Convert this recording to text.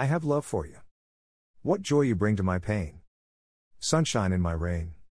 I have love for you. What joy you bring to my pain. Sunshine in my rain.